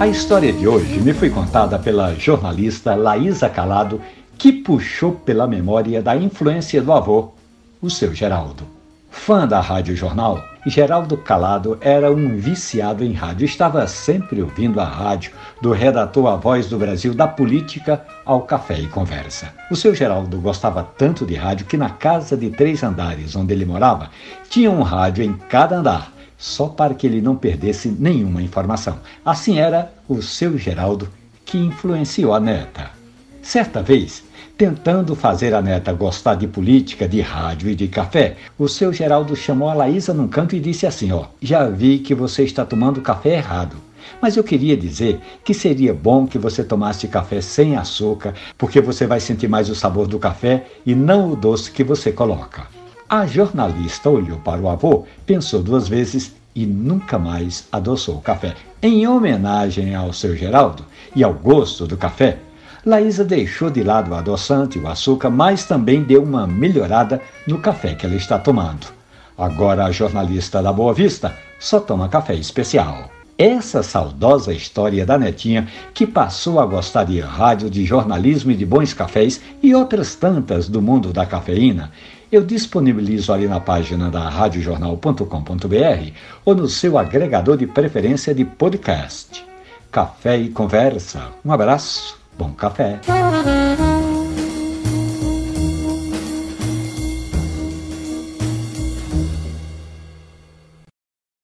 A história de hoje me foi contada pela jornalista Laísa Calado, que puxou pela memória da influência do avô, o seu Geraldo. Fã da Rádio Jornal, Geraldo Calado era um viciado em rádio. Estava sempre ouvindo a rádio, do redator A Voz do Brasil, da política ao Café e Conversa. O seu Geraldo gostava tanto de rádio que na casa de 3 andares onde ele morava, tinha um rádio em cada andar, só para que ele não perdesse nenhuma informação. Assim era o seu Geraldo, que influenciou a neta. Certa vez, tentando fazer a neta gostar de política, de rádio e de café, o seu Geraldo chamou a Laísa num canto e disse assim, já vi que você está tomando café errado, mas eu queria dizer que seria bom que você tomasse café sem açúcar, porque você vai sentir mais o sabor do café e não o doce que você coloca. A jornalista olhou para o avô, pensou 2 vezes e nunca mais adoçou o café. Em homenagem ao seu Geraldo e ao gosto do café, Laísa deixou de lado o adoçante e o açúcar, mas também deu uma melhorada no café que ela está tomando. Agora a jornalista da Boa Vista só toma café especial. Essa saudosa história da netinha, que passou a gostar de rádio, de jornalismo e de bons cafés e outras tantas do mundo da cafeína, eu disponibilizo ali na página da radiojornal.com.br ou no seu agregador de preferência de podcast. Café e Conversa. Um abraço. Bom café.